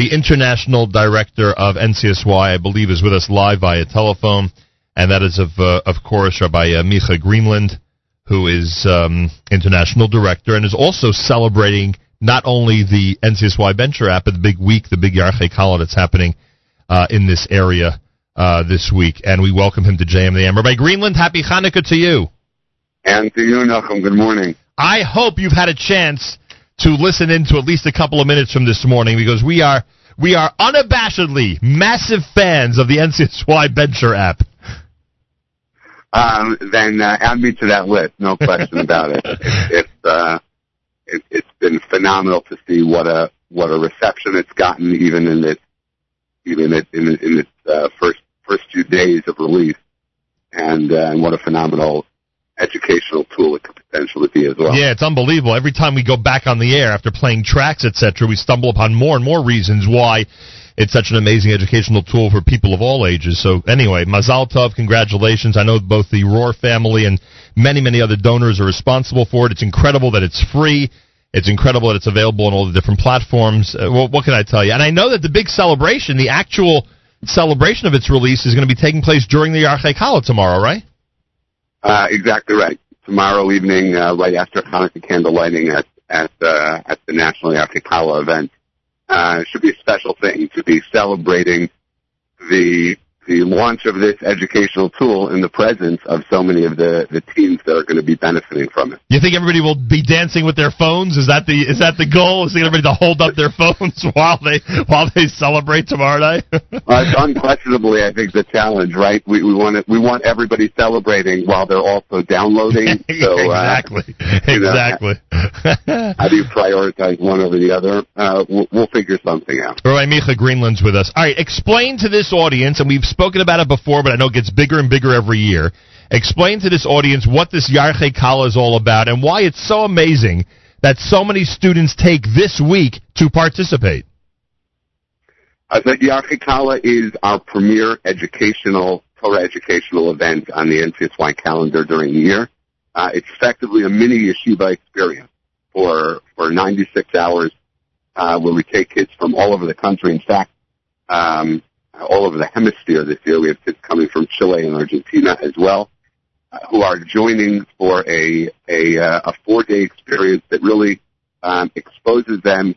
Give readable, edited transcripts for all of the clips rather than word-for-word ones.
The international director of NCSY, I believe, is with us live via telephone, and that is, of course, Rabbi Micha Greenland, who is international director and is also celebrating not only the NCSY Venture app, but the big week, the big Yarchei Kallah that's happening in this area this week. And we welcome him to JMAM. Rabbi Greenland, happy Hanukkah to you. And to you, Nachum. Good morning. I hope you've had a chance to listen in to at least a couple of minutes from this morning, because we are unabashedly massive fans of the NCSY Venture app. Then add me to that list, no question about it. It's been phenomenal to see what a reception it's gotten, even in its first few days of release, and what a phenomenal educational tool it could potentially be as well. Yeah, it's unbelievable. Every time we go back on the air after playing tracks, etc., we stumble upon more and more reasons why it's such an amazing educational tool for people of all ages. So anyway, Mazal Tov, congratulations. I know both the Rohr family and many, many other donors are responsible for it. It's incredible that it's free. It's incredible that it's available on all the different platforms. What can I tell you? And I know that the big celebration, the actual celebration of its release, is going to be taking place during the Yarchei Kallah tomorrow, right? Exactly right. Tomorrow evening, right after Hanukkah candle lighting at the National Yarchei Kallah event, it should be a special thing to be celebrating the launch of this educational tool in the presence of so many of the teams that are going to be benefiting from it. You think everybody will be dancing with their phones? Is that the goal? Is everybody to hold up their phones while they celebrate tomorrow night? It's unquestionably, I think, the challenge, right? We want everybody celebrating while they're also downloading. So, exactly. How do you prioritize one over the other? We'll figure something out. All right, Micha Greenland's with us. All right, explain to this audience, and we've spoken about it before, but I know it gets bigger and bigger every year. Explain to this audience what this Yarchei Kallah is all about and why it's so amazing that so many students take this week to participate. The Yarchei Kallah is our premier Torah educational event on the NCSY calendar during the year. It's effectively a mini yeshiva experience for 96 hours where we take kids from all over the country. In fact, all over the hemisphere this year. We have kids coming from Chile and Argentina as well, who are joining for a 4-day experience that really exposes them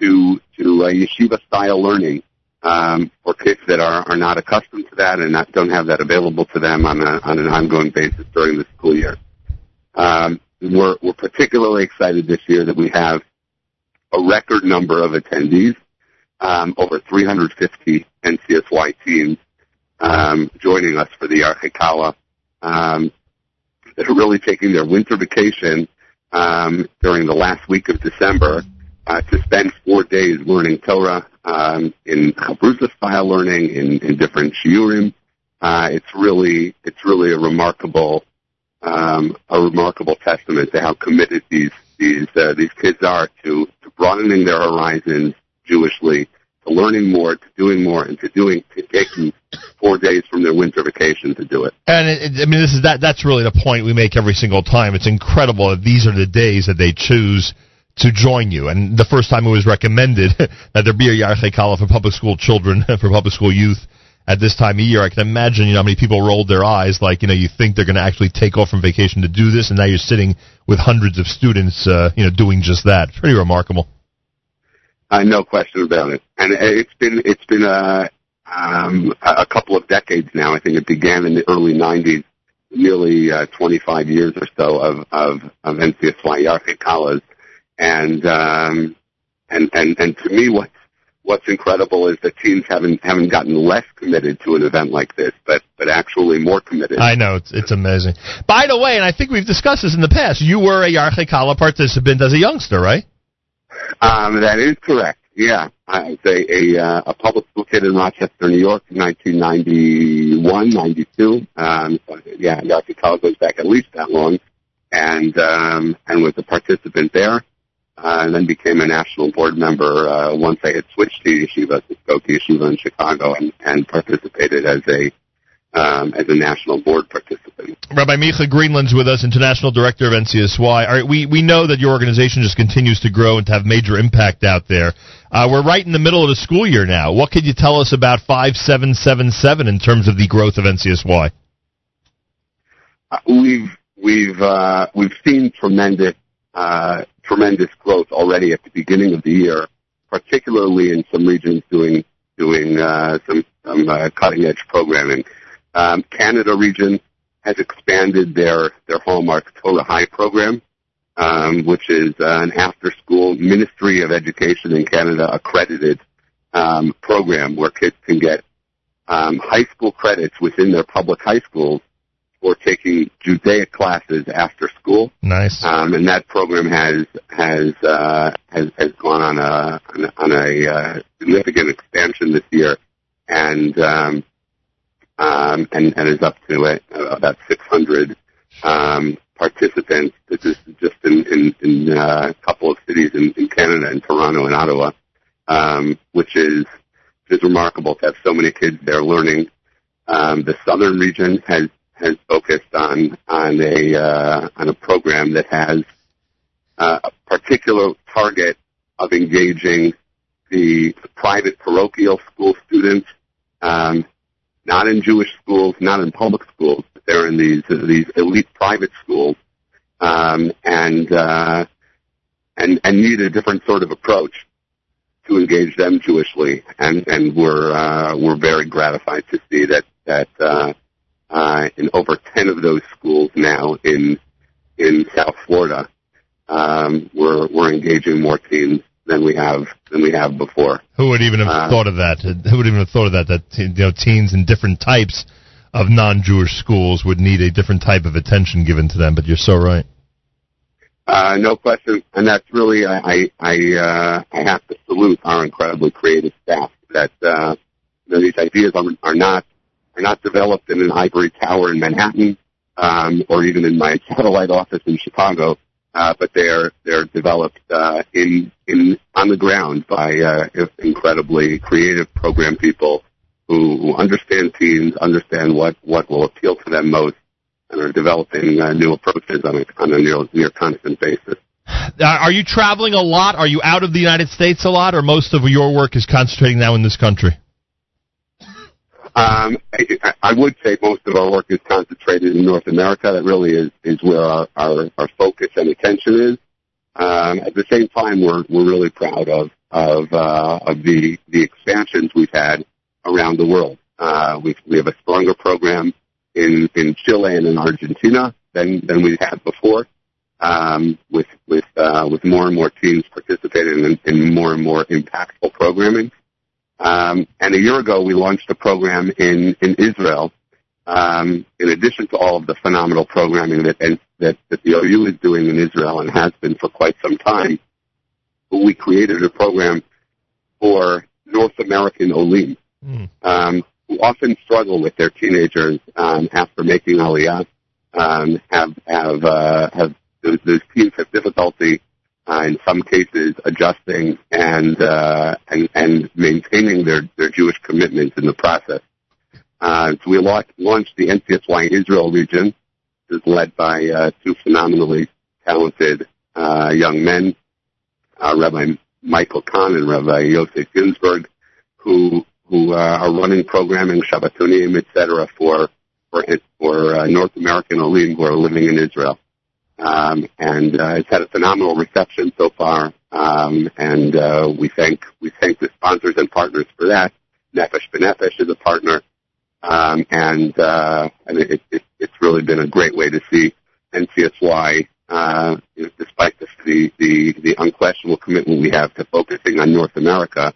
to yeshiva-style learning for kids that are not accustomed to that and don't have that available to them on an ongoing basis during the school year. We're particularly excited this year that we have a record number of attendees. Over 350 NCSY teams joining us for the Yarchei Kallah that are really taking their winter vacation during the last week of December to spend 4 days learning Torah in Chabruza-style learning in different shiurim. It's really a remarkable testament to how committed these kids are to broadening their horizons Jewishly, to learning more, to doing more, and to taking 4 days from their winter vacation to do it. And that's really the point we make every single time. It's incredible that these are the days that they choose to join you. And the first time it was recommended that there be a Yarchei Kallah for public school children, for public school youth at this time of year, I can imagine, how many people rolled their eyes, you think they're going to actually take off from vacation to do this, and now you're sitting with hundreds of students, doing just that. It's pretty remarkable. No question about it, and it's been a couple of decades now. I think it began in the early '90s, nearly 25 years or so of NCSY Yarchei Kallahs, and to me, what's incredible is that teams haven't gotten less committed to an event like this, but actually more committed. I know it's amazing. By the way, and I think we've discussed this in the past, you were a Yarchei Kallah participant as a youngster, right? That is correct. Yeah, I was a public school kid in Rochester, New York, in 1991, 92. Yarchei Kallah goes back at least that long, and was a participant there, and then became a national board member once I had switched to Skokie Yeshiva in Chicago, and participated as a as a national board participant. Rabbi Micha Greenland's with us, International Director of NCSY. All right, we know that your organization just continues to grow and to have major impact out there. We're right in the middle of the school year now. What could you tell us about 5777 in terms of the growth of NCSY? We've seen tremendous growth already at the beginning of the year, particularly in some regions doing some cutting edge programming. Canada region has expanded their hallmark Torah High program, which is an after-school Ministry of Education in Canada accredited program where kids can get high school credits within their public high schools for taking Judaic classes after school. Nice. And that program has gone on a significant expansion this year, and is up to about 600 participants. This is just in a couple of cities in Canada, in Toronto and Ottawa, which is remarkable to have so many kids there learning. The southern region has focused on a program that has a particular target of engaging the private parochial school students, not in Jewish schools, not in public schools, but they're in these elite private schools, and need a different sort of approach to engage them Jewishly, and we're very gratified to see that in over 10 of those schools now in South Florida, we're engaging more teens than we have before. Who would even have thought of that? Who would even have thought of that teens in different types of non-Jewish schools would need a different type of attention given to them? But you're so right. No question, and that's really I have to salute our incredibly creative staff. That these ideas are not developed in an ivory tower in Manhattan, or even in my satellite office in Chicago, but they're developed on the ground by incredibly creative program people who understand teens, understand what will appeal to them most, and are developing new approaches on a near constant basis. Are you traveling a lot? Are you out of the United States a lot, or most of your work is concentrating now in this country? I would say most of our work is concentrated in North America. That really is where our focus and attention is. At the same time, we're really proud of the expansions we've had around the world. We have a stronger program in Chile and in Argentina than we've had before, with more and more teams participating in more and more impactful programming. And a year ago, we launched a program in Israel. In addition to all of the phenomenal programming that the OU is doing in Israel and has been for quite some time, we created a program for North American Olim, who often struggle with their teenagers after making Aliyah. Those teens have difficulty in some cases adjusting and maintaining their Jewish commitments in the process. So we launched the NCSY Israel region, which is led by two phenomenally talented young men, Rabbi Michael Kahn and Rabbi Yosef Ginsberg, who are running programming, Shabbatonim, etc., for North American Olim who are living in Israel. And it's had a phenomenal reception so far, and we thank the sponsors and partners for that. Nefesh B'Nefesh is a partner, and it's really been a great way to see NCSY, despite the unquestionable commitment we have to focusing on North America,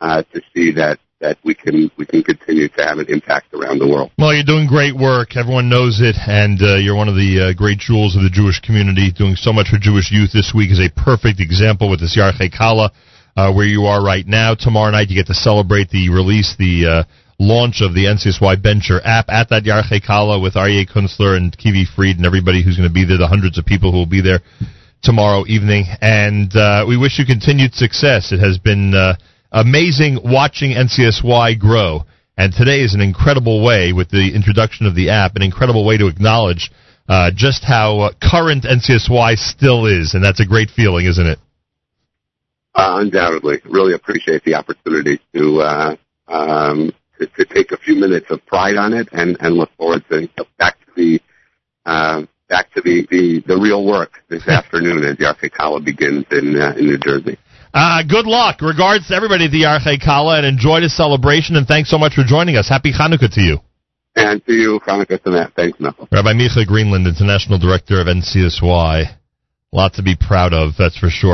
to see that we can continue to have an impact around the world. Well, you're doing great work. Everyone knows it, and you're one of the great jewels of the Jewish community, doing so much for Jewish youth. This week is a perfect example with this Yarchei Kallah, where you are right now. Tomorrow night you get to celebrate the launch of the NCSY Venture app at that Yarchei Kallah with Aryeh Künstler and Kivi Fried and everybody who's going to be there, the hundreds of people who will be there tomorrow evening. And we wish you continued success. It has been amazing watching NCSY grow And today is an incredible way, with the introduction of the app, an incredible way to acknowledge just how current NCSY still is. And that's a great feeling, isn't it? Undoubtedly. Really appreciate the opportunity to take a few minutes of pride on it and look forward to back to the real work this afternoon as Yarchei Kallah begins in New Jersey. Good luck. Regards to everybody at the Yarchei Kallah, and enjoy the celebration, and thanks so much for joining us. Happy Hanukkah to you. And to you, Hanukkah to that. Thanks, Michael. Rabbi Micha Greenland, International Director of NCSY. A lot to be proud of, that's for sure.